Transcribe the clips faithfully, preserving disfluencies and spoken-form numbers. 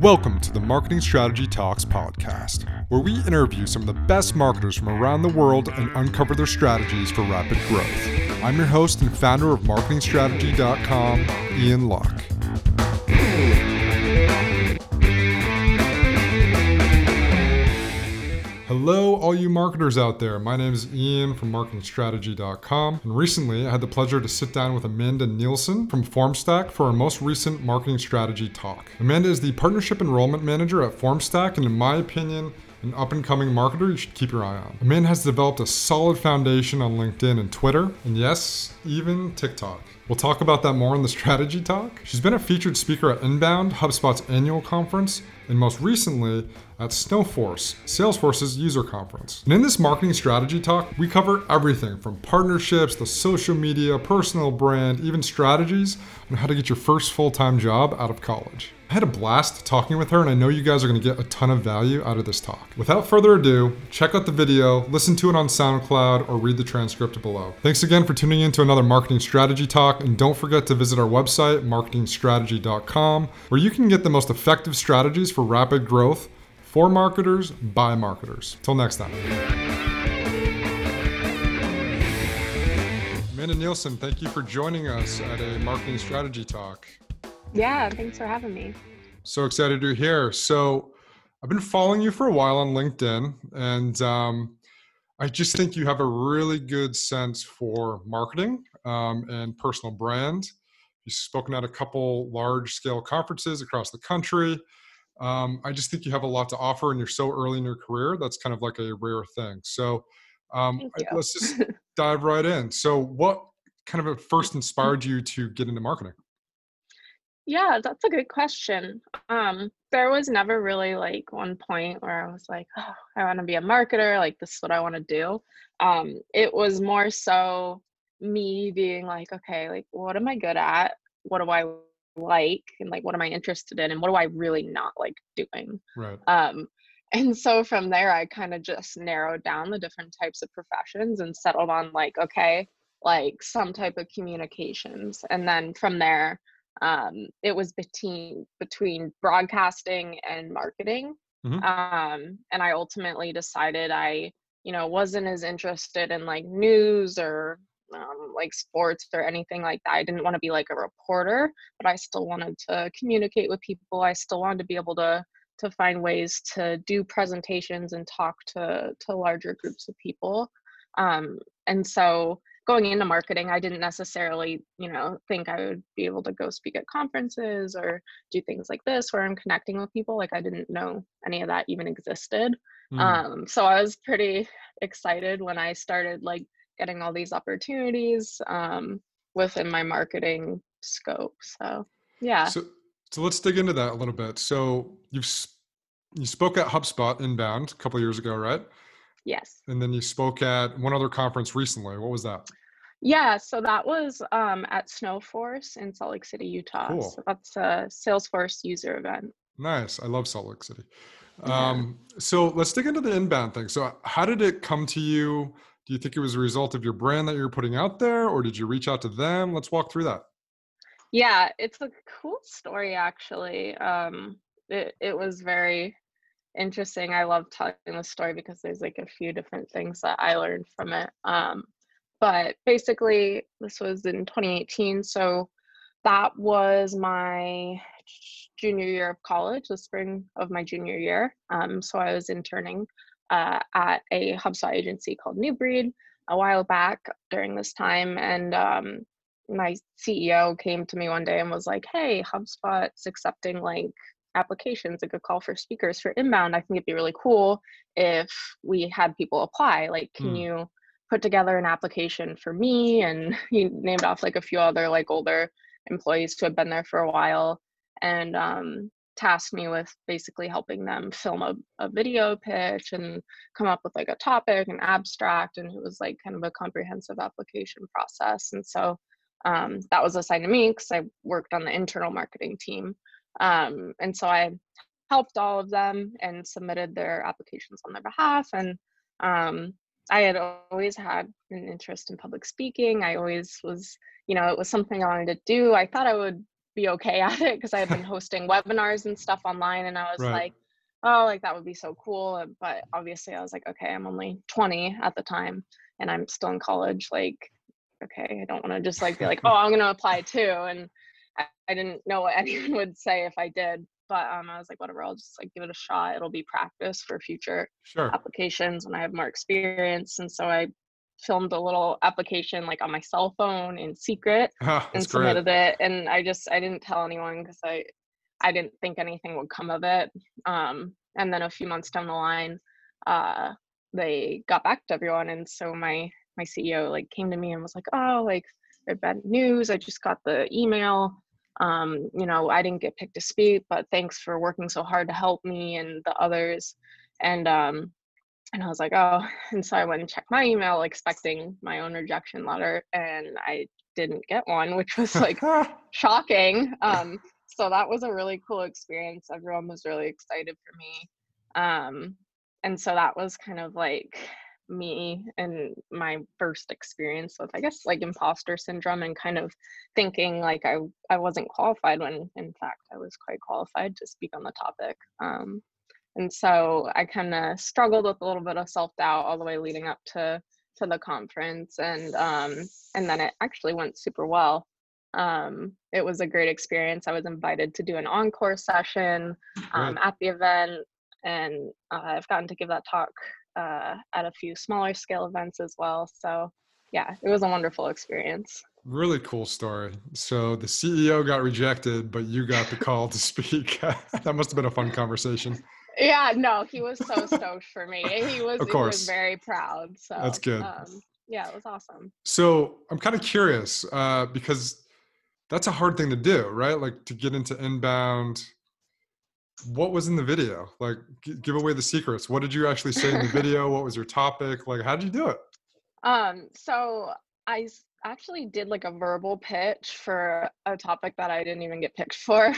Welcome to the Marketing Strategy Talks podcast, where we interview some of the best marketers from around the world and uncover their strategies for rapid growth. I'm your host and founder of marketing strategy dot com, Ian Locke. Hello, all you marketers out there. My name is Ian from marketing strategy dot com, and recently I had the pleasure to sit down with Amanda Nielsen from Formstack for our most recent marketing strategy talk. Amanda is the Partnership Enrollment Manager at Formstack, and in my opinion, an up-and-coming marketer you should keep your eye on. Amanda has developed a solid foundation on LinkedIn and Twitter, and yes, even TikTok. We'll talk about that more in the strategy talk. She's been a featured speaker at Inbound, HubSpot's annual conference, and most recently at Snowforce, Salesforce's user conference. And in this marketing strategy talk, we cover everything from partnerships to social media, personal brand, even strategies on how to get your first full-time job out of college. I had a blast talking with her, and I know you guys are going to get a ton of value out of this talk. Without further ado, check out the video, listen to it on SoundCloud, or read the transcript below. Thanks again for tuning in to another marketing strategy talk, and don't forget to visit our website, marketing strategy dot com, where you can get the most effective strategies for rapid growth for marketers by marketers. Till next time. Amanda Nielsen, thank you for joining us at a marketing strategy talk. Yeah, thanks for having me. So excited you're here. So I've been following you for a while on LinkedIn, and um, I just think you have a really good sense for marketing um, and personal brand. You've spoken at a couple large-scale conferences across the country. Um, I just think you have a lot to offer, and you're so early in your career. That's kind of like a rare thing. So um, I, let's just dive right in. So what kind of first inspired you to get into marketing? Yeah, that's a good question. Um, there was never really like one point where I was like, oh, I want to be a marketer. Like, this is what I want to do. Um, it was more so me being like, okay, like, what am I good at? What do I like? And like, what am I interested in? And what do I really not like doing? Right. Um, and so from there, I kind of just narrowed down the different types of professions and settled on like, okay, like some type of communications. And then from there, um it was between between broadcasting and marketing. Mm-hmm. um and I ultimately decided I you know wasn't as interested in like news or um, like sports or anything like that. I didn't want to be like a reporter, but I still wanted to communicate with people. I still wanted to be able to to find ways to do presentations and talk to to larger groups of people. um and so going into marketing, I didn't necessarily, you know, think I would be able to go speak at conferences or do things like this where I'm connecting with people. Like, I didn't know any of that even existed. Mm. Um, so I was pretty excited when I started like getting all these opportunities um, within my marketing scope. So, yeah. So, so let's dig into that a little bit. So you've you spoke at HubSpot Inbound a couple of years ago, right? Yes. And then you spoke at one other conference recently. What was that? Yeah, so that was um, at Snowforce in Salt Lake City, Utah. Cool. So that's a Salesforce user event. Nice. I love Salt Lake City. Yeah. Um, so let's dig into the inbound thing. So how did it come to you? Do you think it was a result of your brand that you're putting out there, or did you reach out to them? Let's walk through that. Yeah, it's a cool story, actually. Um, it, it was very interesting. I love telling the story because there's like a few different things that I learned from it. Um, But basically, this was in twenty eighteen, so that was my junior year of college, the spring of my junior year. Um, so I was interning uh, at a HubSpot agency called New Breed a while back during this time, and um, my C E O came to me one day and was like, hey, HubSpot's accepting like applications, a good call for speakers for inbound. I think it'd be really cool if we had people apply. Like, can hmm. you put together an application for me? And he named off like a few other like older employees who had been there for a while, and um, tasked me with basically helping them film a, a video pitch and come up with like a topic and abstract. And it was like kind of a comprehensive application process. And so um, that was assigned to me because I worked on the internal marketing team. Um, and so I helped all of them and submitted their applications on their behalf. And um, I had always had an interest in public speaking. I always was, you know, it was something I wanted to do. I thought I would be okay at it, because I had been hosting webinars and stuff online, and I was right. like, oh, like that would be so cool. But obviously I was like, okay, I'm only twenty at the time and I'm still in college. Like, okay, I don't want to just like be like, oh, I'm going to apply too. And I, I didn't know what anyone would say if I did, but um, I was like, whatever, I'll just like give it a shot. It'll be practice for future sure. applications when I have more experience. And so I filmed a little application like on my cell phone in secret oh, and submitted great. it. And I just, I didn't tell anyone because I, I didn't think anything would come of it. Um, and then a few months down the line, uh, they got back to everyone. And so my, my C E O like came to me and was like, oh, like I had bad news. I just got the email. Um, you know, I didn't get picked to speak, but thanks for working so hard to help me and the others. And, um, and I was like, oh, and so I went and checked my email expecting my own rejection letter, and I didn't get one, which was like shocking. Um, So that was a really cool experience. Everyone was really excited for me. Um, and so that was kind of like me and my first experience with, I guess, like imposter syndrome and kind of thinking like I, I wasn't qualified when in fact I was quite qualified to speak on the topic. Um, and so I kind of struggled with a little bit of self-doubt all the way leading up to, to the conference. And, um, and then it actually went super well. Um, it was a great experience. I was invited to do an encore session, um, right. at the event, and uh, I've gotten to give that talk, uh, at a few smaller scale events as well. So yeah, it was a wonderful experience. Really cool story. So the C E O got rejected, but you got the call to speak. That must've been a fun conversation. Yeah, no, he was so stoked for me. He was, of course. He was very proud. So that's good. Um, yeah, it was awesome. So I'm kind of curious, uh, because that's a hard thing to do, right? Like to get into Inbound. What was in the video? Like g- give away the secrets. What did you actually say in the video? What was your topic? Like, how did you do it? Um, so I actually did like a verbal pitch for a topic that I didn't even get picked for.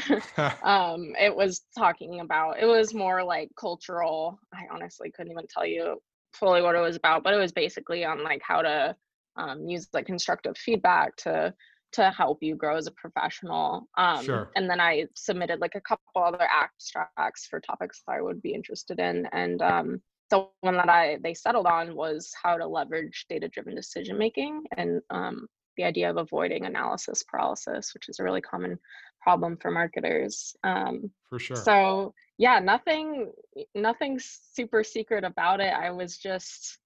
um, it was talking about, it was more like cultural. I honestly couldn't even tell you fully what it was about, but it was basically on like how to um, use like constructive feedback to to help you grow as a professional. Um, sure. And then I submitted like a couple other abstracts for topics that I would be interested in. And um, the one that I they settled on was how to leverage data-driven decision-making and um, the idea of avoiding analysis paralysis, which is a really common problem for marketers. Um, for sure. So yeah, nothing, nothing super secret about it. I was just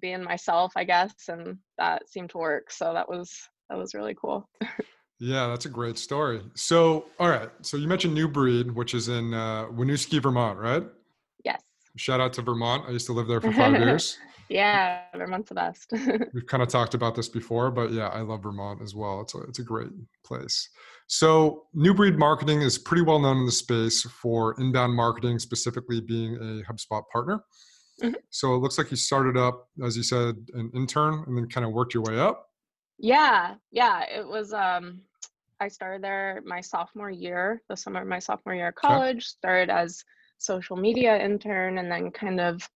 being myself, I guess, and that seemed to work. So that was, That was really cool. Yeah, that's a great story. So, all right. So you mentioned New Breed, which is in uh, Winooski, Vermont, right? Yes. Shout out to Vermont. I used to live there for five years. Yeah, Vermont's the best. We've kind of talked about this before, but yeah, I love Vermont as well. It's a, it's a great place. So New Breed Marketing is pretty well known in the space for inbound marketing, specifically being a HubSpot partner. Mm-hmm. So it looks like you started up, as you said, an intern and then kind of worked your way up. Yeah. Yeah. It was, um, I started there my sophomore year, the summer of my sophomore year of college, started as social media intern, and then kind of,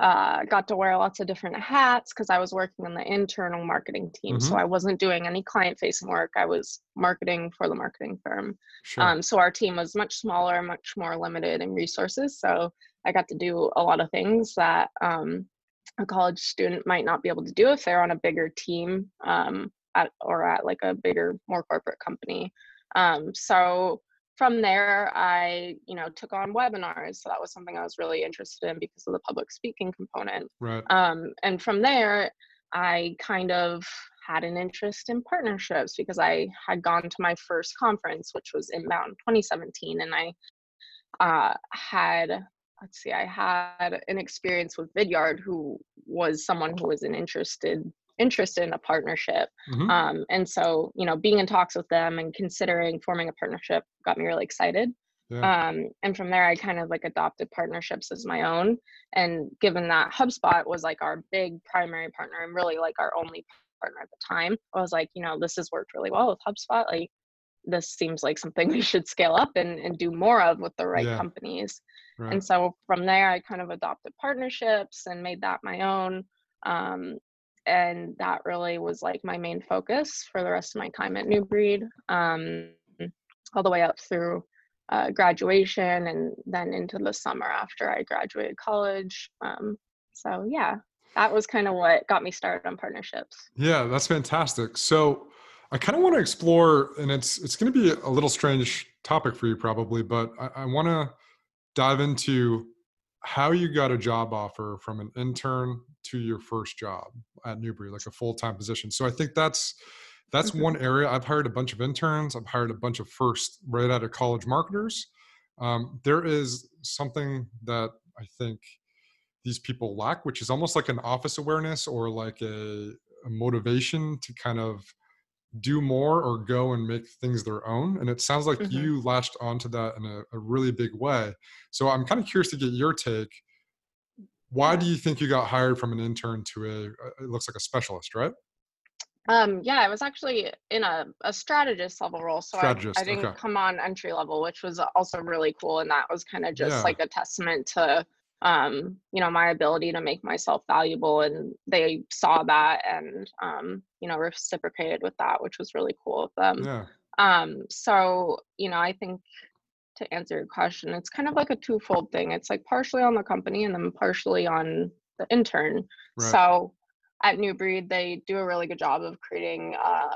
uh, got to wear lots of different hats because I was working on the internal marketing team. Mm-hmm. So I wasn't doing any client facing work. I was marketing for the marketing firm. Sure. Um, so our team was much smaller, much more limited in resources. So I got to do a lot of things that, um, a college student might not be able to do if they're on a bigger team, um, at, or at like a bigger, more corporate company. Um, so from there, I, you know, took on webinars. So that was something I was really interested in because of the public speaking component. Right. Um, and from there, I kind of had an interest in partnerships because I had gone to my first conference, which was Inbound twenty seventeen. And I uh, had... Let's see, I had an experience with Vidyard, who was someone who was an interested, interested in a partnership. Mm-hmm. Um, and so, you know, being in talks with them and considering forming a partnership got me really excited. Yeah. Um, and from there, I kind of like adopted partnerships as my own. And given that HubSpot was like our big primary partner and really like our only partner at the time, I was like, you know, this has worked really well with HubSpot. Like, this seems like something we should scale up and, and do more of with the right yeah. companies. Right. And so from there, I kind of adopted partnerships and made that my own. Um, and that really was like my main focus for the rest of my time at New Breed. Um, all the way up through uh, graduation and then into the summer after I graduated college. Um, so yeah, that was kind of what got me started on partnerships. Yeah, that's fantastic. So I kind of want to explore, and it's it's going to be a little strange topic for you probably, but I, I want to dive into how you got a job offer from an intern to your first job at New Breed, like a full-time position. So I think that's that's mm-hmm. one area. I've hired a bunch of interns. I've hired a bunch of first right out of college marketers. Um, there is something that I think these people lack, which is almost like an office awareness or like a, a motivation to kind of do more or go and make things their own. And it sounds like mm-hmm. you latched onto that in a, a really big way. So I'm kind of curious to get your take. Why yeah. do you think you got hired from an intern to a, it looks like a specialist, right? Um, yeah, I was actually in a, a strategist level role. So I, I didn't okay. come on entry level, which was also really cool. And that was kind of just yeah. like a testament to, um, you know, my ability to make myself valuable. And they saw that and, um, you know, reciprocated with that, which was really cool of them. Yeah. Um, so, you know, I think to answer your question, it's kind of like a twofold thing. It's like partially on the company and then partially on the intern. Right. So at New Breed, they do a really good job of creating uh,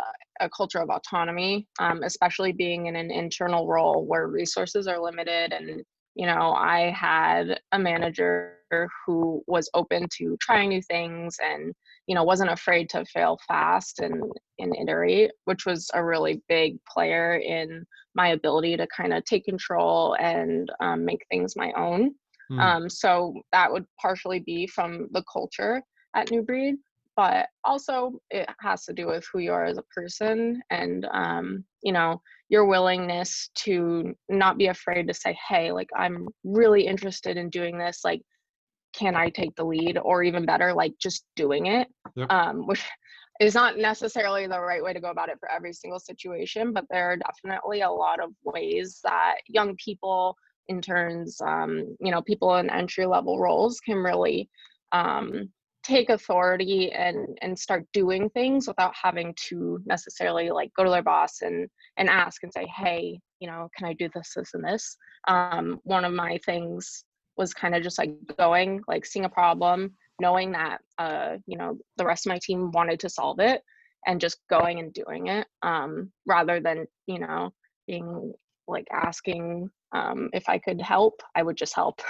a culture of autonomy, um, especially being in an internal role where resources are limited. And, you know, I had a manager who was open to trying new things and, you know, wasn't afraid to fail fast and, and iterate, which was a really big player in my ability to kind of take control and um, make things my own. Mm. Um, so that would partially be from the culture at New Breed, but also it has to do with who you are as a person and, um, you know, your willingness to not be afraid to say, hey, like, I'm really interested in doing this. Like, can I take the lead? Or even better, like just doing it, yep. um, which is not necessarily the right way to go about it for every single situation, but there are definitely a lot of ways that young people, interns, um, you know, people in entry-level roles can really um, take authority and and start doing things without having to necessarily like go to their boss and and ask and say, hey, you know, can I do this, this, and this? Um, one of my things was kind of just like going, like seeing a problem, knowing that, uh, you know, the rest of my team wanted to solve it and just going and doing it, um, rather than, you know, being like asking um, if I could help, I would just help,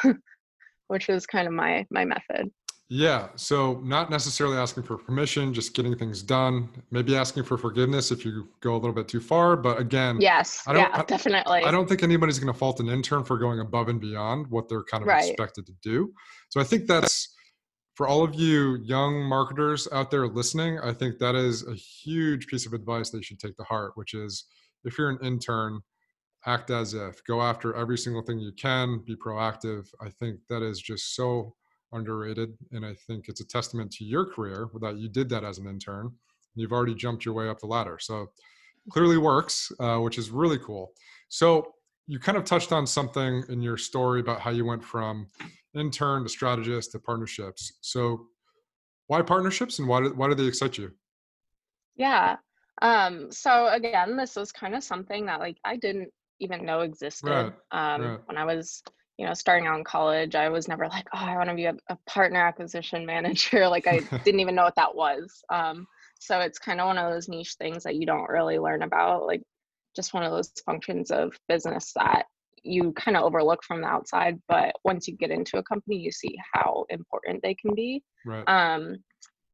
which was kind of my, my method. Yeah. So not necessarily asking for permission, just getting things done, maybe asking for forgiveness if you go a little bit too far. But again, yes, I don't, yeah, I, definitely. I don't think anybody's going to fault an intern for going above and beyond what they're kind of right. expected to do. So I think that's for all of you young marketers out there listening, I think that is a huge piece of advice that you should take to heart, which is if you're an intern, act as if, go after every single thing you can, be proactive. I think that is just so underrated. And I think it's a testament to your career that you did that as an intern. And you've already jumped your way up the ladder. So clearly works, uh, which is really cool. So you kind of touched on something in your story about how you went from intern to strategist to partnerships. So why partnerships and why do, why do they excite you? Yeah. Um, so again, this was kind of something that like I didn't even know existed right. Um, right. when I was you know, starting out in college, I was never like, oh, I want to be a, a partner acquisition manager. Like I didn't even know what that was. Um, so it's kind of one of those niche things that you don't really learn about, like just one of those functions of business that you kind of overlook from the outside. But once you get into a company, you see how important they can be. Right. Um,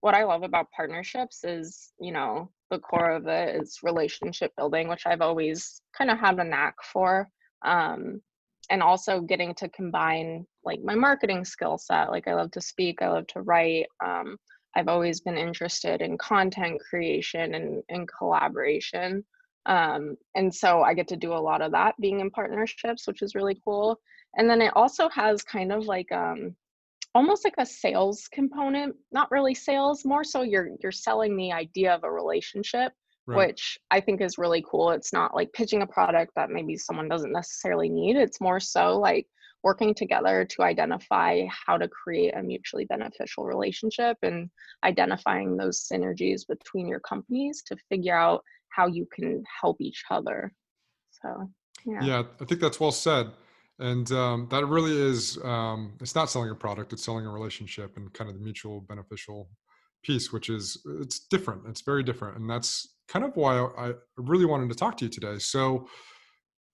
what I love about partnerships is, you know, the core of it is relationship building, which I've always kind of had a knack for. Um, And also getting to combine like my marketing skill set. Like I love to speak, I love to write. Um, I've always been interested in content creation and, and collaboration. Um, and so I get to do a lot of that being in partnerships, which is really cool. And then it also has kind of like um, almost like a sales component, not really sales, more so you're you're selling the idea of a relationship. Right. Which I think is really cool. It's not like pitching a product that maybe someone doesn't necessarily need. It's more so like working together to identify how to create a mutually beneficial relationship and identifying those synergies between your companies to figure out how you can help each other. So Yeah. yeah, I think that's well said. And um, that really is, um, it's not selling a product, it's selling a relationship and kind of the mutual beneficial piece, which is, it's different. It's very different. And that's kind of why I really wanted to talk to you today. So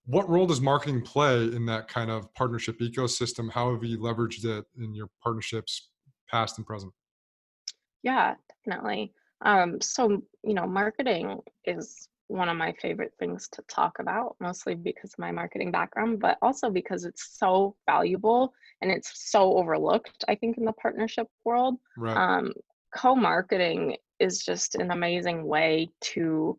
what role does marketing play in that kind of partnership ecosystem? How have you leveraged it in your partnerships, past and present? Yeah, definitely. Um, so, you know, marketing is one of my favorite things to talk about, mostly because of my marketing background, but also because it's so valuable and it's so overlooked, I think, in the partnership world. Right. Um, co-marketing is just an amazing way to,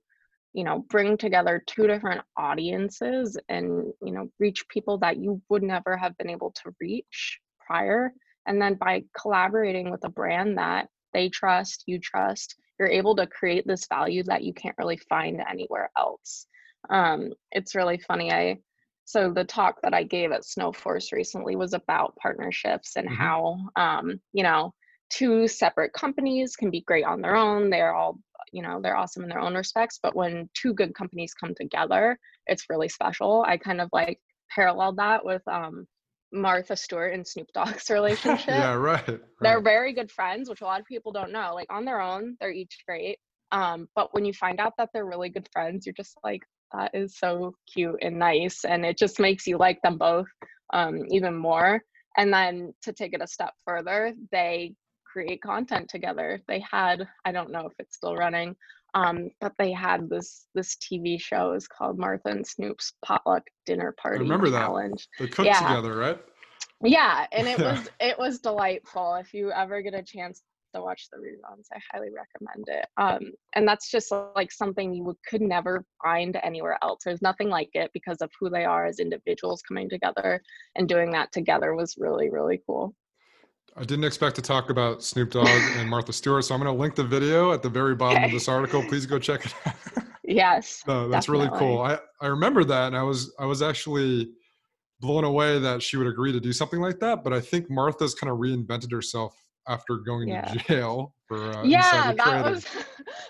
you know, bring together two different audiences and, you know, reach people that you would never have been able to reach prior. And then by collaborating with a brand that they trust, you trust, you're able to create this value that you can't really find anywhere else. Um, it's really funny. I so the talk that I gave at Snowforce recently was about partnerships and mm-hmm. how, um, you know, two separate companies can be great on their own. They're all, you know, they're awesome in their own respects. But when two good companies come together, it's really special. I kind of like paralleled that with um, Martha Stewart and Snoop Dogg's relationship. Yeah, right, right. They're very good friends, which a lot of people don't know. Like on their own, they're each great. Um, but when you find out that they're really good friends, you're just like, that is so cute and nice. And it just makes you like them both um, even more. And then to take it a step further, they create content together. They had, I don't know if it's still running, um, but they had this this T V show. It was called Martha and Snoop's Potluck Dinner Party. I remember that. Challenge. They cooked yeah. together, right? Yeah, and it was it was delightful. If you ever get a chance to watch the reruns, I highly recommend it. Um, and that's just like something you would, could never find anywhere else. There's nothing like it because of who they are as individuals coming together and doing that together was really, really cool. I didn't expect to talk about Snoop Dogg and Martha Stewart, so I'm going to link the video at the very bottom okay. of this article. Please go check it out. Yes, no, that's definitely. Really cool. I, I remember that, and I was I was actually blown away that she would agree to do something like that, but I think Martha's kind of reinvented herself after going yeah. to jail for uh, yeah, insider trading. that was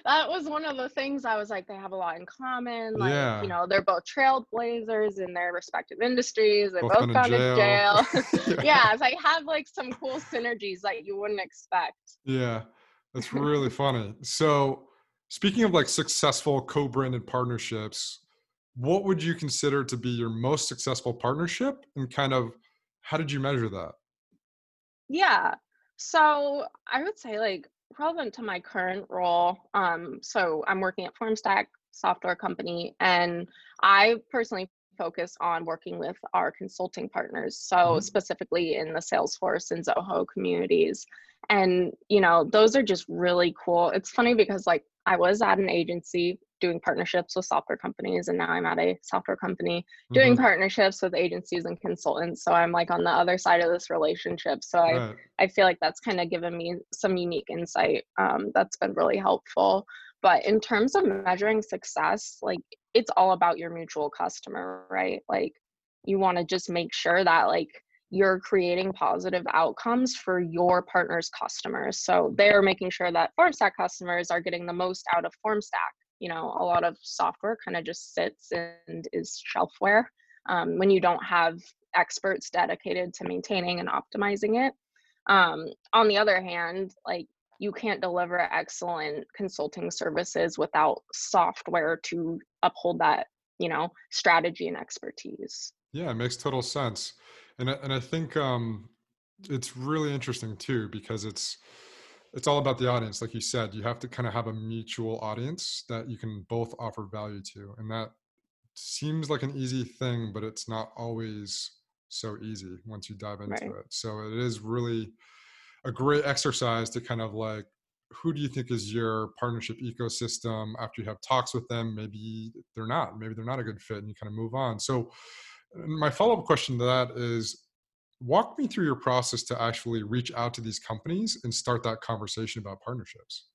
that was one of the things I was like, they have a lot in common. Like, yeah. you know, they're both trailblazers in their respective industries. They both, both gone in jail. jail. yeah. yeah, it's like have like some cool synergies that you wouldn't expect. Yeah, that's really funny. So, speaking of like successful co-branded partnerships, what would you consider to be your most successful partnership, and kind of how did you measure that? Yeah. So I would say like relevant to my current role. Um, so I'm working at Formstack, software company, and I personally focus on working with our consulting partners. So mm-hmm. specifically in the Salesforce and Zoho communities. And, you know, those are just really cool. It's funny because like I was at an agency doing partnerships with software companies, and now I'm at a software company doing mm-hmm. partnerships with agencies and consultants. So I'm like on the other side of this relationship. So right. I, I feel like that's kind of given me some unique insight um, that's been really helpful. But in terms of measuring success, like it's all about your mutual customer, right? Like you want to just make sure that like you're creating positive outcomes for your partner's customers. So they're making sure that Formstack customers are getting the most out of Formstack. You know, a lot of software kind of just sits and is shelfware um, when you don't have experts dedicated to maintaining and optimizing it. Um, on the other hand, like you can't deliver excellent consulting services without software to uphold that, you know, strategy and expertise. Yeah, it makes total sense. And I, and I think um, it's really interesting too, because it's it's all about the audience. Like you said, you have to kind of have a mutual audience that you can both offer value to. And that seems like an easy thing, but it's not always so easy once you dive into right. it. So it is really a great exercise to kind of like, who do you think is your partnership ecosystem? After you have talks with them, maybe they're not, maybe they're not a good fit and you kind of move on. So my follow-up question to that is, walk me through your process to actually reach out to these companies and start that conversation about partnerships.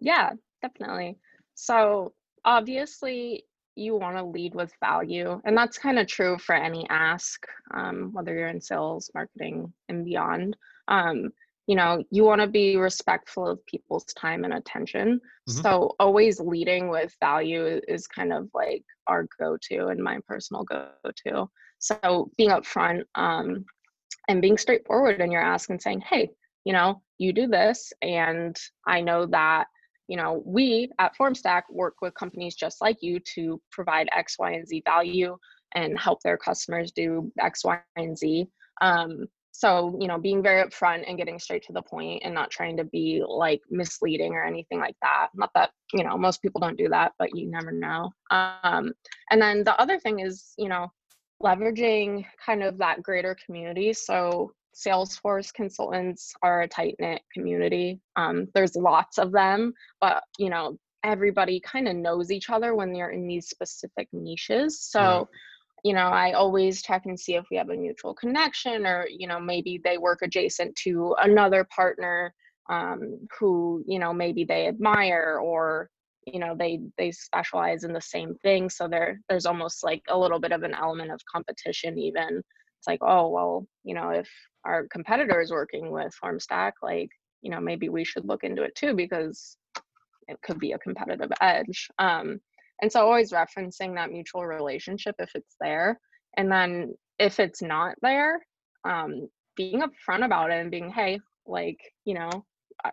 Yeah, definitely. So obviously you want to lead with value, and that's kind of true for any ask, um, whether you're in sales, marketing, and beyond. Um, you know, you want to be respectful of people's time and attention. Mm-hmm. So always leading with value is kind of like our go-to and my personal go-to. So being upfront um, and being straightforward in your ask and saying, hey, you know, you do this. And I know that, you know, we at Formstack work with companies just like you to provide X, Y, and Z value and help their customers do X, Y, and Z. Um, So, you know, being very upfront and getting straight to the point and not trying to be like misleading or anything like that. Not that, you know, most people don't do that, but you never know. Um, and then the other thing is, you know, leveraging kind of that greater community. So Salesforce consultants are a tight knit community. Um, there's lots of them, but, you know, everybody kind of knows each other when they're in these specific niches. So, mm-hmm. you know, I always check and see if we have a mutual connection or, you know, maybe they work adjacent to another partner um, who, you know, maybe they admire or, you know, they, they specialize in the same thing. So there, there's almost like a little bit of an element of competition even. It's like, oh, well, you know, if our competitor is working with Formstack, like, you know, maybe we should look into it too, because it could be a competitive edge. Um, And so always referencing that mutual relationship if it's there. And then if it's not there, um, being upfront about it and being, hey, like, you know,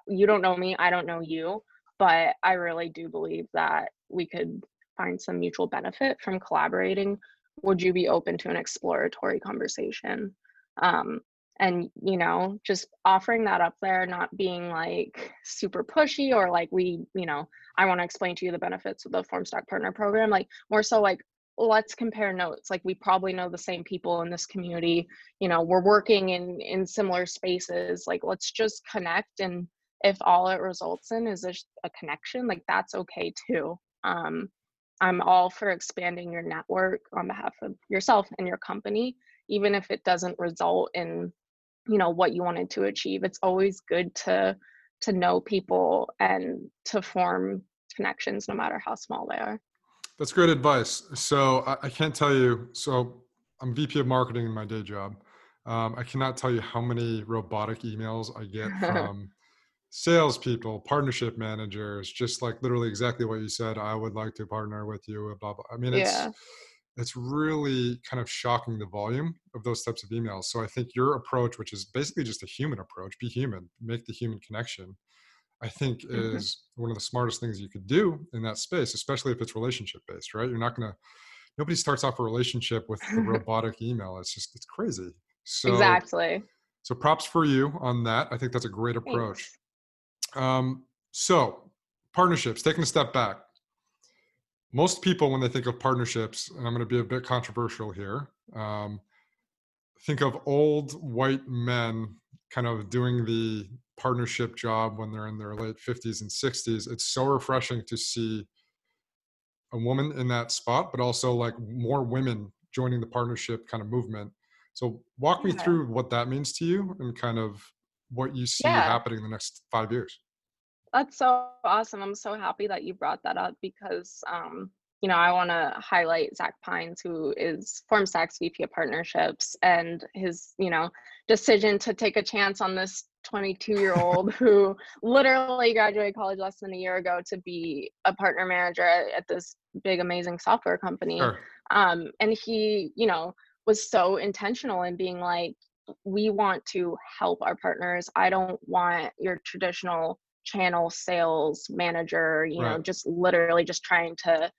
you don't know me, I don't know you, but I really do believe that we could find some mutual benefit from collaborating. Would you be open to an exploratory conversation? Um, and, you know, just offering that up there, not being like super pushy or like we, you know, I want to explain to you the benefits of the Formstack Partner Program, like more so like, let's compare notes. Like we probably know the same people in this community, you know, we're working in, in similar spaces. Like, let's just connect. And if all it results in is a connection, like that's okay too. Um, I'm all for expanding your network on behalf of yourself and your company, even if it doesn't result in, you know, what you wanted to achieve. It's always good to, to know people and to form connections, no matter how small they are. That's great advice. So I, I can't tell you, so I'm V P of marketing in my day job. Um, I cannot tell you how many robotic emails I get from salespeople, partnership managers, just like literally exactly what you said. I would like to partner with you, blah, blah. I mean, it's, yeah. it's really kind of shocking the volume of those types of emails. So I think your approach, which is basically just a human approach, be human, make the human connection, I think mm-hmm. is one of the smartest things you could do in that space, especially if it's relationship based, right? You're not going to, nobody starts off a relationship with a robotic email. It's just, it's crazy. So, exactly. So props for you on that. I think that's a great approach. Um, so partnerships, taking a step back. Most people, when they think of partnerships, and I'm going to be a bit controversial here, um, think of old white men kind of doing the partnership job when they're in their late fifties and sixties. It's so refreshing to see a woman in that spot, but also like more women joining the partnership kind of movement. So walk me through what that means to you and kind of what you see yeah. happening in the next five years. That's so awesome. I'm so happy that you brought that up because, um, you know, I want to highlight Zach Pines, who is Formstack's V P of Partnerships, and his, you know, decision to take a chance on this twenty-two-year-old who literally graduated college less than a year ago to be a partner manager at, at this big, amazing software company. Sure. Um, and he, you know, was so intentional in being like, we want to help our partners. I don't want your traditional channel sales manager, you right. know, just literally just trying to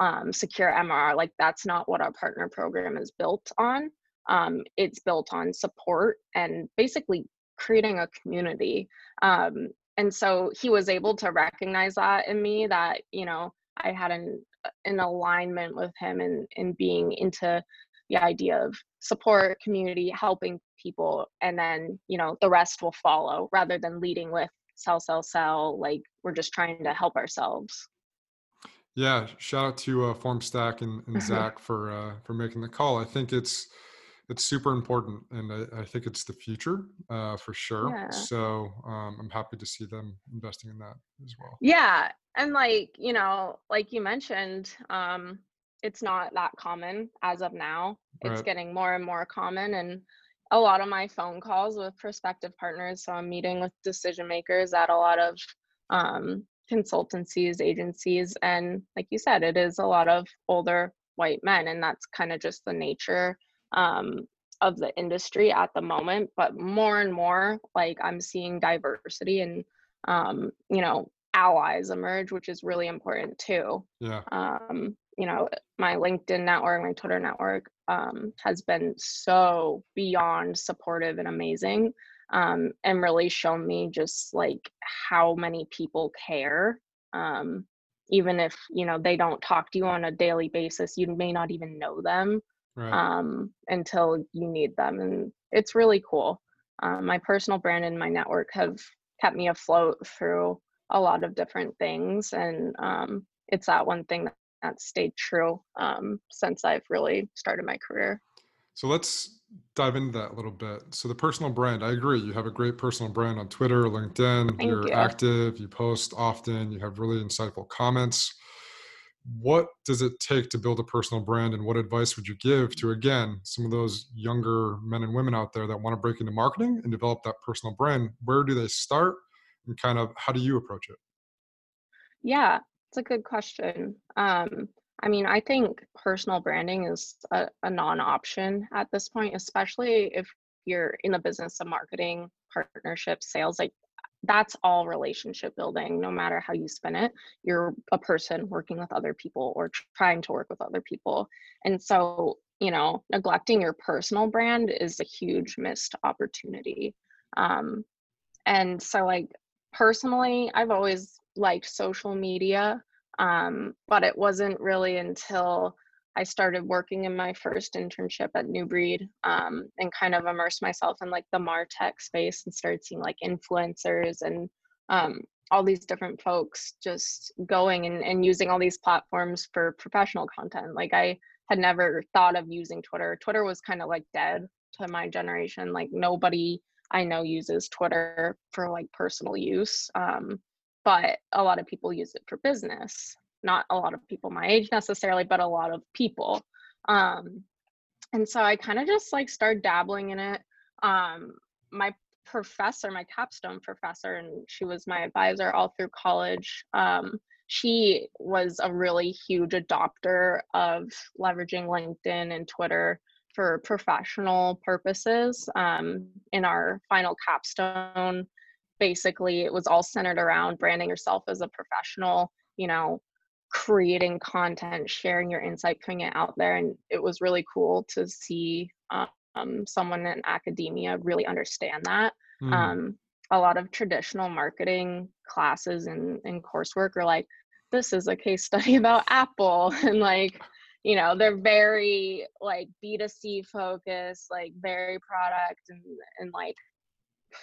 um, secure M R R. Like that's not what our partner program is built on. Um, it's built on support and basically creating a community. Um, and so he was able to recognize that in me that, you know, I had an, an alignment with him in, in being into the idea of support, community, helping people. And then, you know, the rest will follow rather than leading with sell, sell, sell, like we're just trying to help ourselves. Yeah. Shout out to uh, Formstack and, and Zach for, uh, for making the call. I think it's, it's super important and I, I think it's the future uh, for sure. Yeah. So um, I'm happy to see them investing in that as well. Yeah. And like, you know, like you mentioned, um, it's not that common as of now. Right. It's getting more and more common. And a lot of my phone calls with prospective partners. So I'm meeting with decision makers at a lot of um, consultancies, agencies. And like you said, it is a lot of older white men, and that's kind of just the nature um, of the industry at the moment. But more and more, like, I'm seeing diversity and, um, you know, allies emerge, which is really important too. Yeah. Um, you know, my LinkedIn network, my Twitter network um, has been so beyond supportive and amazing, um, and really shown me just like how many people care. Um, even if, you know, they don't talk to you on a daily basis, you may not even know them, right, um, until you need them. And it's really cool. Um, my personal brand and my network have kept me afloat through a lot of different things. And um, it's that one thing that, that stayed true um, since I've really started my career. So let's dive into that a little bit. So the personal brand, I agree. You have a great personal brand on Twitter, LinkedIn. Thank You're you. active, you post often, you have really insightful comments. What does it take to build a personal brand, and what advice would you give to, again, some of those younger men and women out there that want to break into marketing and develop that personal brand? Where do they start? And kind of how do you approach it? Yeah, it's a good question. Um, I mean, I think personal branding is a, a non-option at this point, especially if you're in the business of marketing, partnerships, sales. Like, that's all relationship building, no matter how you spin it. You're a person working with other people or trying to work with other people. And so, you know, neglecting your personal brand is a huge missed opportunity. Um, and so like, personally, I've always liked social media, um, but it wasn't really until I started working in my first internship at New Breed um, and kind of immersed myself in like the MarTech space and started seeing like influencers and um, all these different folks just going and, and using all these platforms for professional content. Like, I had never thought of using Twitter. Twitter was kind of like dead to my generation. Like, nobody I know uses Twitter for like personal use, um, but a lot of people use it for business. Not a lot of people my age necessarily, but a lot of people. Um, and so I kind of just like started dabbling in it. Um, my professor, my capstone professor, and she was my advisor all through college. Um, she was a really huge adopter of leveraging LinkedIn and Twitter for professional purposes. Um, in our final capstone, basically it was all centered around branding yourself as a professional, you know, creating content, sharing your insight, putting it out there. And it was really cool to see um, someone in academia really understand that. Mm. Um, a lot of traditional marketing classes and, and coursework are like, this is a case study about Apple. And like, you know, they're very like B two C focused, like very product and, and like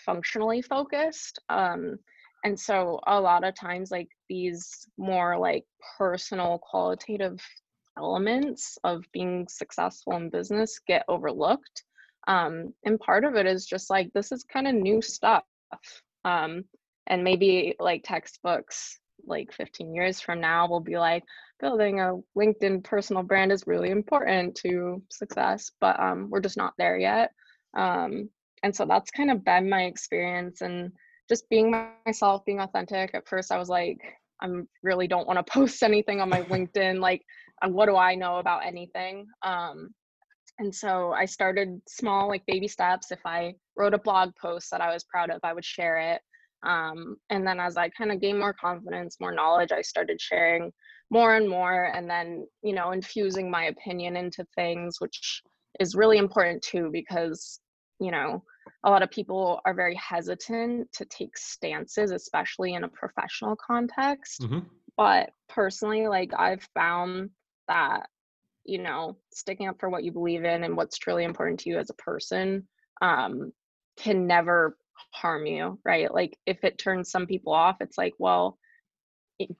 functionally focused. Um, and so a lot of times like these more like personal qualitative elements of being successful in business get overlooked. Um, and part of it is just like, this is kind of new stuff. Um, and maybe like textbooks like fifteen years from now will be like, building a LinkedIn personal brand is really important to success, but um, we're just not there yet. Um, and so that's kind of been my experience, and just being myself, being authentic. At first I was like, I really don't want to post anything on my LinkedIn. Like, what do I know about anything? Um, and so I started small, like baby steps. If I wrote a blog post that I was proud of, I would share it. Um, and then as I kind of gained more confidence, more knowledge, I started sharing more and more, and then, you know, infusing my opinion into things, which is really important too, because, you know, a lot of people are very hesitant to take stances, especially in a professional context. Mm-hmm. But personally, like, I've found that, you know, sticking up for what you believe in and what's truly important to you as a person, um, can never harm you, right? Like, if it turns some people off, it's like, well,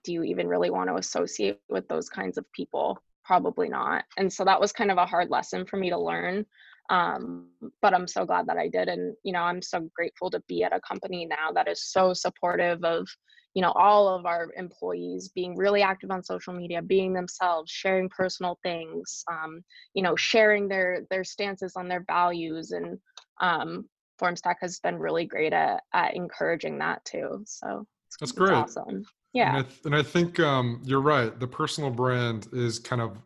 do you even really want to associate with those kinds of people? Probably not. And so that was kind of a hard lesson for me to learn. Um, but I'm so glad that I did. And, you know, I'm so grateful to be at a company now that is so supportive of, you know, all of our employees being really active on social media, being themselves, sharing personal things, um, you know, sharing their, their stances on their values and, um, Formstack has been really great at, at encouraging that too. So it's, that's great. It's awesome. Yeah. And I, th- and I think um, you're right. The personal brand is kind of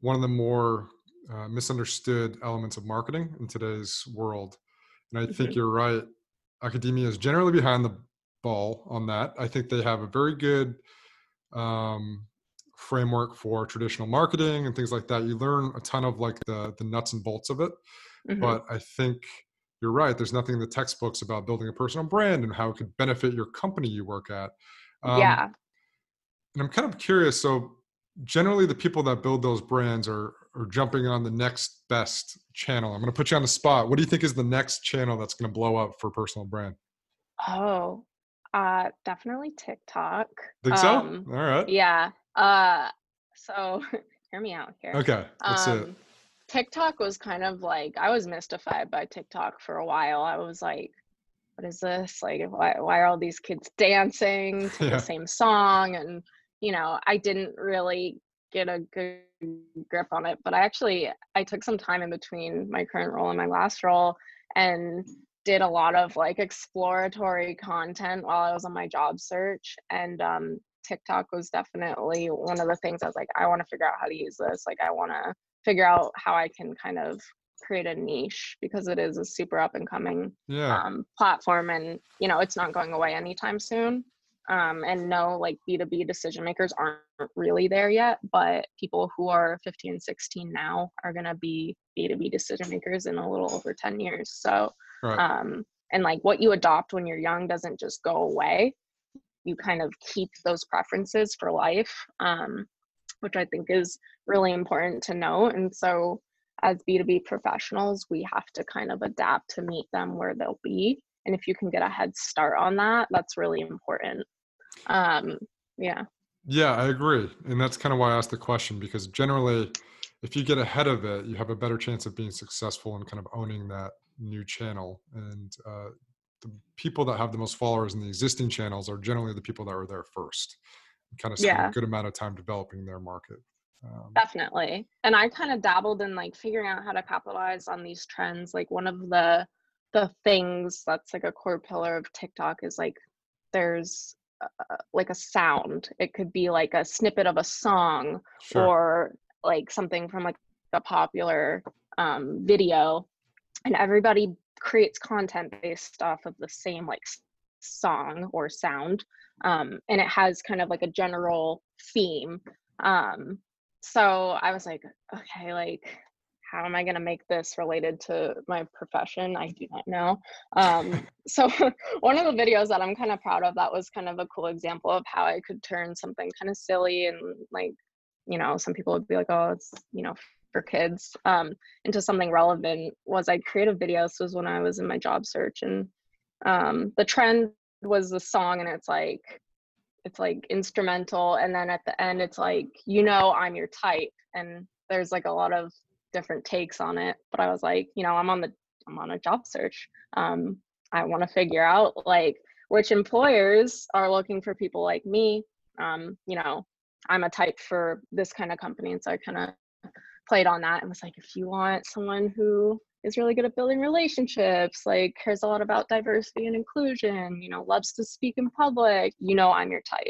one of the more uh, misunderstood elements of marketing in today's world. And I think you're right. Academia is generally behind the ball on that. I think they have a very good um, framework for traditional marketing and things like that. You learn a ton of like the, the nuts and bolts of it. Mm-hmm. But I think you're right. There's nothing in the textbooks about building a personal brand and how it could benefit your company you work at. Um, yeah. And I'm kind of curious. So generally the people that build those brands are, are jumping on the next best channel. I'm going to put you on the spot. What do you think is the next channel that's going to blow up for personal brand? Oh, uh, definitely TikTok. Think um, so? All right. Yeah. Uh, so hear me out here. Okay. That's um, it. TikTok was kind of like, I was mystified by TikTok for a while. I was like, what is this? Like, why, why are all these kids dancing to yeah. the same song? And, you know, I didn't really get a good grip on it, but I actually, I took some time in between my current role and my last role and did a lot of like exploratory content while I was on my job search. And um, TikTok was definitely one of the things I was like, I want to figure out how to use this. Like, I want to figure out how I can kind of create a niche, because it is a super up and coming yeah. um, platform, and you know, it's not going away anytime soon. Um, and no, like B two B decision makers aren't really there yet, but people who are fifteen, sixteen now are going to be B two B decision makers in a little over ten years. So, right. um, and like what you adopt when you're young doesn't just go away. You kind of keep those preferences for life, um, which I think is really important to know. And so as B two B professionals, we have to kind of adapt to meet them where they'll be. And if you can get a head start on that, that's really important. Um, yeah. Yeah, I agree. And that's kind of why I asked the question, because generally, if you get ahead of it, you have a better chance of being successful and kind of owning that new channel. And uh, the people that have the most followers in the existing channels are generally the people that were there first. You kind of spend yeah. a good amount of time developing their market. Um, Definitely. And I kind of dabbled in like figuring out how to capitalize on these trends. Like one of the the things that's like a core pillar of TikTok is like there's uh, like a sound. It could be like a snippet of a song sure. or like something from like a popular um, video, and everybody creates content based off of the same like song or sound. Um, and it has kind of like a general theme. Um, so I was like, okay, like, how am I going to make this related to my profession? I do not know. Um, so one of the videos that I'm kind of proud of, that was kind of a cool example of how I could turn something kind of silly and like, you know, some people would be like, oh, it's, you know, for kids, um, into something relevant, was I create a video. This was when I was in my job search, and, um, the trend was the song, and it's like, it's like instrumental. And then at the end, it's like, you know, I'm your type. And there's like a lot of different takes on it. But I was like, you know, I'm on the, I'm on a job search. Um, I want to figure out like which employers are looking for people like me. Um, you know, I'm a type for this kind of company. And so I kind of played on that and was like, if you want someone who is really good at building relationships, like cares a lot about diversity and inclusion, you know, loves to speak in public, you know, I'm your type.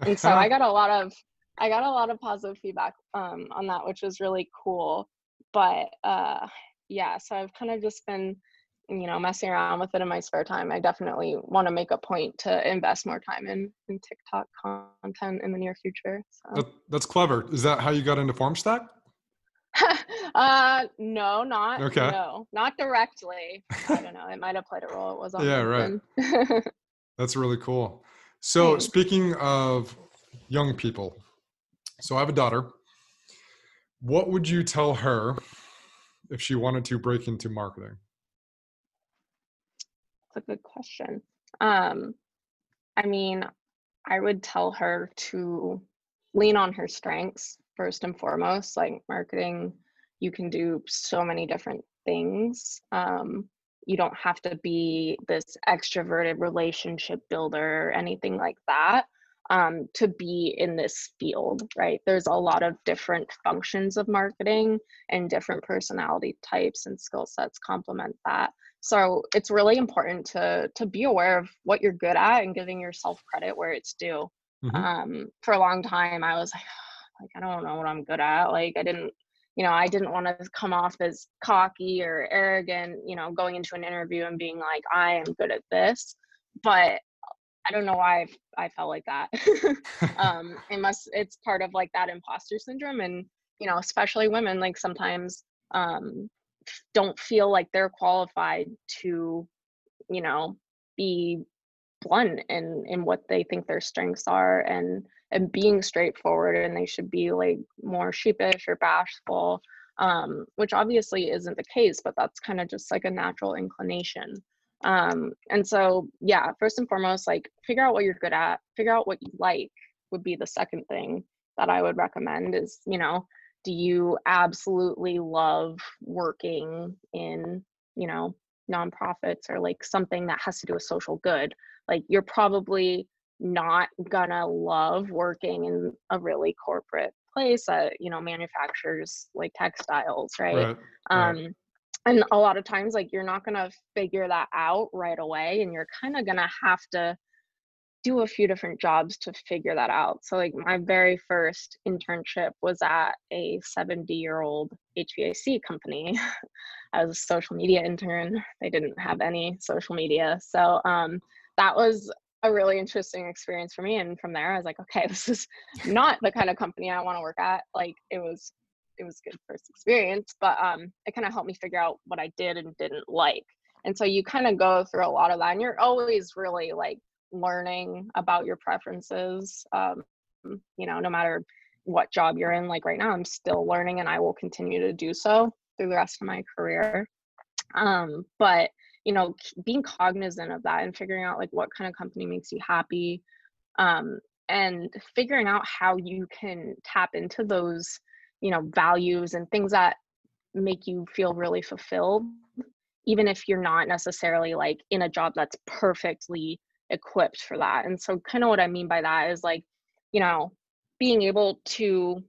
And so I got a lot of, I got a lot of positive feedback um, on that, which was really cool. But uh, yeah, so I've kind of just been, you know, messing around with it in my spare time. I definitely want to make a point to invest more time in, in TikTok content in the near future. So. That, that's clever. Is that how you got into Formstack? uh no not okay no not directly I don't know, it might have played a role. It was on yeah right That's really cool. So Thanks. Speaking of young people, so I have a daughter. What would you tell her if she wanted to break into marketing? That's a good question. um I mean, I would tell her to lean on her strengths first and foremost. Like marketing, you can do so many different things. Um, you don't have to be this extroverted relationship builder or anything like that. um, to be in this field, right? There's a lot of different functions of marketing and different personality types and skill sets complement that. So it's really important to, to be aware of what you're good at and giving yourself credit where it's due. Mm-hmm. Um, for a long time, I was like, oh, like, I don't know what I'm good at. Like I didn't, you know, I didn't want to come off as cocky or arrogant, you know, going into an interview and being like, I am good at this, but I don't know why I've, I felt like that. um, it must, it's part of like that imposter syndrome. And, you know, especially women, like sometimes um, don't feel like they're qualified to, you know, be blunt in, in what they think their strengths are and, and being straightforward, and they should be like more sheepish or bashful, um, which obviously isn't the case, but that's kind of just like a natural inclination. Um, and so, yeah, first and foremost, like figure out what you're good at, figure out what you like would be the second thing that I would recommend is, you know, do you absolutely love working in, you know, nonprofits or like something that has to do with social good? Like you're probably not gonna love working in a really corporate place that, you know, manufactures like textiles, right? Right, um, right. And a lot of times, like, you're not going to figure that out right away. And you're kind of going to have to do a few different jobs to figure that out. So, like, my very first internship was at a seventy-year-old H V A C company. I was a social media intern. They didn't have any social media. So um, that was a really interesting experience for me. And from there, I was like, okay, this is not the kind of company I want to work at. Like, it was it was a good first experience, but um, it kind of helped me figure out what I did and didn't like. And so you kind of go through a lot of that, and you're always really like learning about your preferences. Um, you know, no matter what job you're in, like right now, I'm still learning, and I will continue to do so through the rest of my career. Um, but, you know, being cognizant of that and figuring out like what kind of company makes you happy, um, and figuring out how you can tap into those, you know, values and things that make you feel really fulfilled, even if you're not necessarily like in a job that's perfectly equipped for that. And so kind of what I mean by that is like, you know, being able to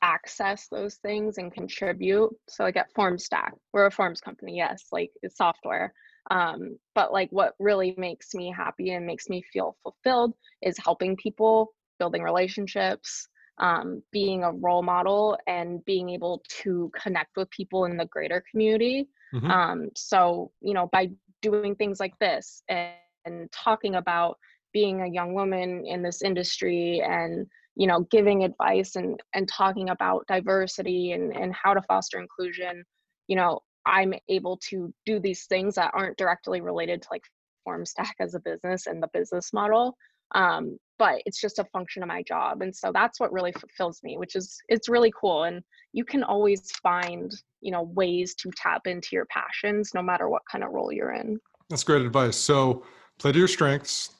access those things and contribute. So like at Formstack, we're a forms company, yes, like it's software. Um, but like what really makes me happy and makes me feel fulfilled is helping people, building relationships, um, being a role model and being able to connect with people in the greater community. Mm-hmm. Um, so, you know, by doing things like this and, and talking about being a young woman in this industry and, you know, giving advice and, and talking about diversity and, and how to foster inclusion, you know, I'm able to do these things that aren't directly related to like Formstack as a business and the business model. Um, but it's just a function of my job. And so that's what really fulfills me, which is, it's really cool. And you can always find, you know, ways to tap into your passions, no matter what kind of role you're in. That's great advice. So play to your strengths,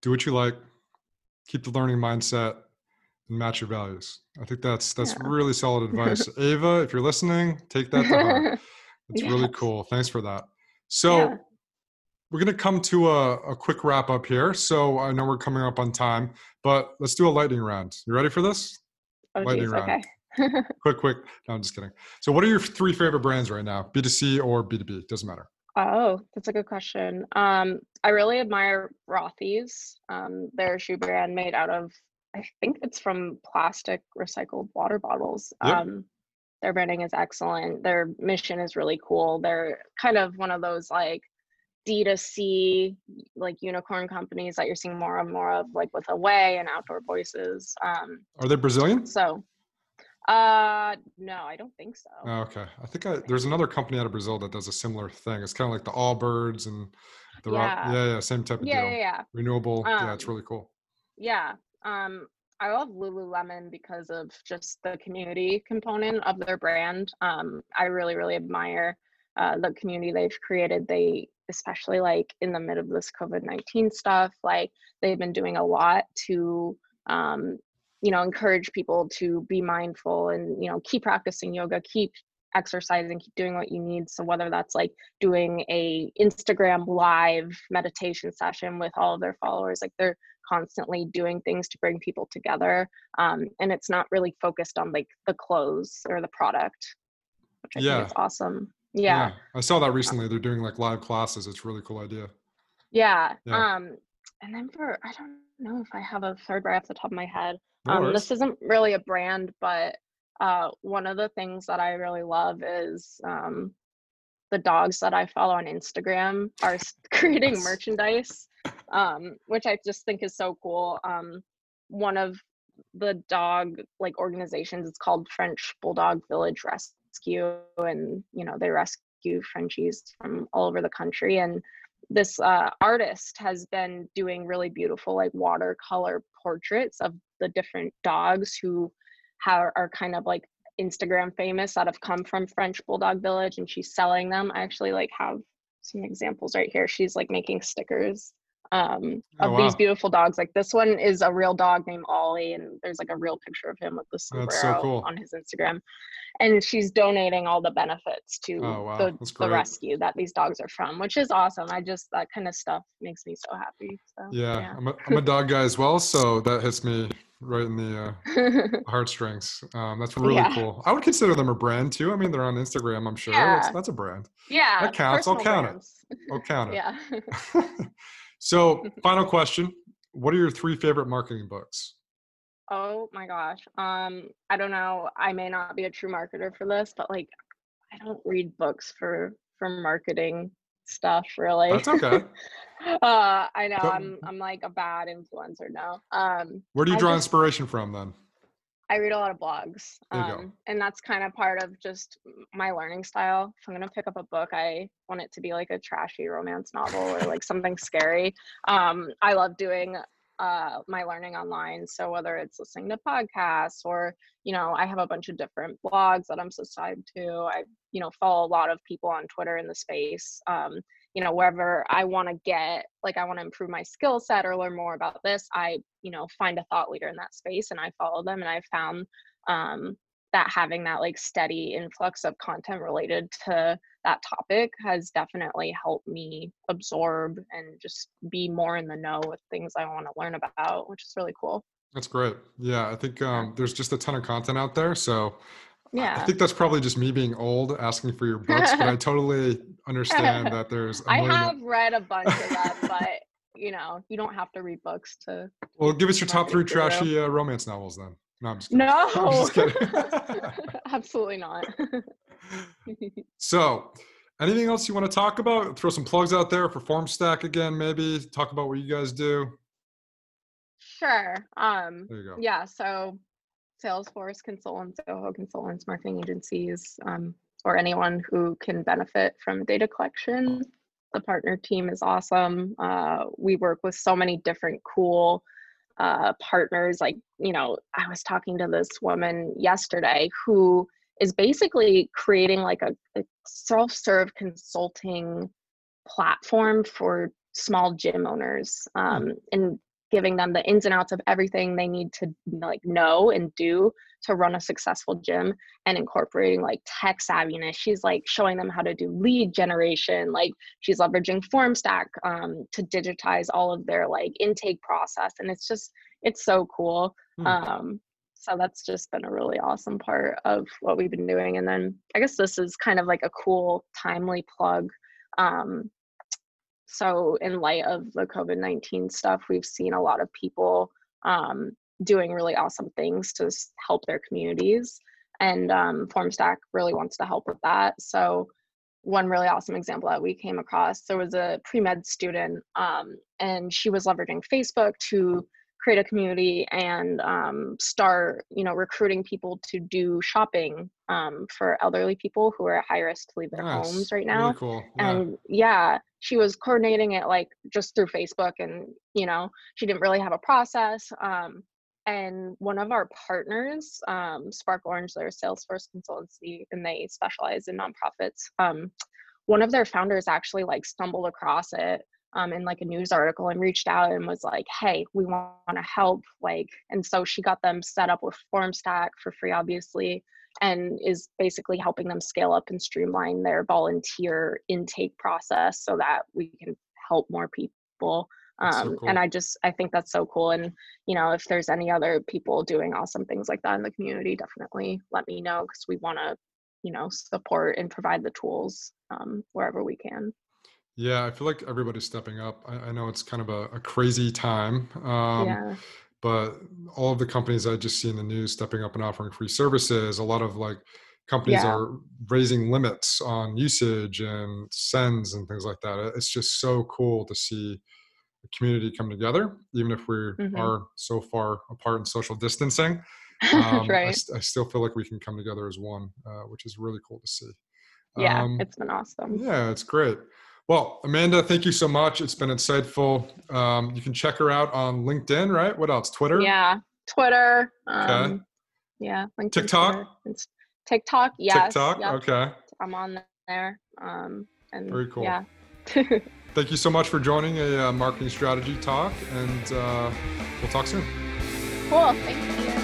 do what you like, keep the learning mindset, and match your values. I think that's, that's yeah. really solid advice. Ava, if you're listening, take that to heart. It's yes. really cool. Thanks for that. So yeah. We're going to come to a, a quick wrap up here. So I know we're coming up on time, but let's do a lightning round. You ready for this? Oh, lightning geez, round. Okay. quick, quick. No, I'm just kidding. So what are your three favorite brands right now? B two C or B two B? Doesn't matter. Oh, that's a good question. Um, I really admire Rothy's. Um, their shoe brand made out of, I think it's from plastic recycled water bottles. Yep. Um, their branding is excellent. Their mission is really cool. They're kind of one of those like D two C like unicorn companies that you're seeing more and more of, like with Away and Outdoor Voices. Um, Are they Brazilian? So, uh, no, I don't think so. Oh, okay, I think I, there's another company out of Brazil that does a similar thing. It's kind of like the Allbirds and the yeah, yeah, yeah, same type of yeah, deal. Yeah, yeah, renewable. Um, yeah, it's really cool. Yeah, um, I love Lululemon because of just the community component of their brand. Um, I really, really admire uh, the community they've created. They especially like in the mid of this COVID nineteen stuff, like they've been doing a lot to, um, you know, encourage people to be mindful and, you know, keep practicing yoga, keep exercise and keep doing what you need. So whether that's like doing a Instagram live meditation session with all of their followers, like they're constantly doing things to bring people together. Um, and it's not really focused on like the clothes or the product, which I yeah. think is awesome. Yeah. yeah. I saw that recently. They're doing like live classes. It's a really cool idea. Yeah. yeah. Um, and then for, I don't know if I have a third right off the top of my head. Um, this isn't really a brand, but uh, one of the things that I really love is um, the dogs that I follow on Instagram are creating yes. merchandise, um, which I just think is so cool. Um, one of the dog like organizations, it's called French Bulldog Village Rescue, and you know they rescue Frenchies from all over the country. And this uh, artist has been doing really beautiful like watercolor portraits of the different dogs who have, are kind of like Instagram famous that have come from French Bulldog Village, and she's selling them. I actually like have some examples right here. She's like making stickers um, of oh, wow. these beautiful dogs. Like this one is a real dog named Ollie, and there's like a real picture of him with the sombrero That's so cool. on his Instagram. And she's donating all the benefits to oh, wow. the, the rescue that these dogs are from, which is awesome. I just, that kind of stuff makes me so happy. So, yeah, yeah. I'm, a, I'm a dog guy as well, so that hits me right in the uh, heartstrings. Um, that's really yeah. cool. I would consider them a brand too. I mean, they're on Instagram, I'm sure. Yeah. That's, that's a brand. Yeah. That counts. I'll count brands. it. I'll count it. Yeah. So, final question. What are your three favorite marketing books? Oh my gosh. Um, I don't know. I may not be a true marketer for this, but like, I don't read books for, for marketing stuff really. That's okay. uh, I know but, I'm, I'm like a bad influencer now. Um, where do you I draw just, inspiration from then? I read a lot of blogs. Um, and that's kind of part of just my learning style. If I'm going to pick up a book, I want it to be like a trashy romance novel or like something scary. Um, I love doing uh my learning online, so whether it's listening to podcasts or you know I have a bunch of different blogs that I'm subscribed to. I you know follow a lot of people on Twitter in the space, um you know wherever I want to get like I want to improve my skill set or learn more about this, I you know find a thought leader in that space and I follow them. And I found um that having that like steady influx of content related to that topic has definitely helped me absorb and just be more in the know with things I want to learn about, which is really cool. That's great. Yeah. I think um, there's just a ton of content out there. So yeah, I think that's probably just me being old asking for your books, but I totally understand that there's, a I have of- read a bunch of them, but you know, you don't have to read books to. Well, give us your top three trashy uh, romance novels then. No, I'm just kidding. No. I'm just kidding. Absolutely not. So, anything else you want to talk about? Throw some plugs out there for Formstack again, maybe. Talk about what you guys do. Sure. Um, there you go. Yeah, so Salesforce consultants, Zoho consultants, marketing agencies, um, or anyone who can benefit from data collection. The partner team is awesome. Uh, we work with so many different cool uh, partners. Like, you know, I was talking to this woman yesterday who is basically creating like a, a self-serve consulting platform for small gym owners, um, and giving them the ins and outs of everything they need to like know and do to run a successful gym, and incorporating like tech savviness. She's like showing them how to do lead generation. Like she's leveraging Formstack um, to digitize all of their like intake process. And it's just, it's so cool. Hmm. Um, So that's just been a really awesome part of what we've been doing. And then I guess this is kind of like a cool, timely plug. Um, so in light of the COVID nineteen stuff, we've seen a lot of people um, doing really awesome things to help their communities. And um, Formstack really wants to help with that. So one really awesome example that we came across, there was a pre-med student um, and she was leveraging Facebook to create a community and um, start, you know, recruiting people to do shopping um, for elderly people who are at high risk to leave their nice. homes right now. Really cool. Yeah. And yeah, she was coordinating it like just through Facebook, and, you know, she didn't really have a process. Um, and one of our partners, um, Spark Orange, they're a Salesforce consultancy and they specialize in nonprofits. Um, one of their founders actually like stumbled across it Um, in like a news article and reached out and was like, hey, we want to help. Like, and so she got them set up with Formstack for free, obviously. and is basically helping them scale up and streamline their volunteer intake process so that we can help more people. Um, so cool. And I just, I think that's so cool. And, you know, if there's any other people doing awesome things like that in the community, definitely let me know, because we want to, you know, support and provide the tools um, wherever we can. Yeah, I feel like everybody's stepping up. I, I know it's kind of a, a crazy time, um, yeah. but all of the companies I just see in the news stepping up and offering free services, a lot of like companies yeah. are raising limits on usage and sends and things like that. It's just so cool to see the community come together, even if we mm-hmm. are so far apart in social distancing. Um, right. I, st- I still feel like we can come together as one, uh, which is really cool to see. Yeah, um, it's been awesome. Yeah, it's great. Well, Amanda, thank you so much. It's been insightful. Um, you can check her out on LinkedIn, right? What else? Twitter? Yeah, Twitter. Um, okay. Yeah. LinkedIn, TikTok? Twitter. TikTok, yes. TikTok, yep. Okay. I'm on there. Um, and very cool. Yeah. Thank you so much for joining a uh, marketing strategy talk, and uh, we'll talk soon. Cool. Thank you.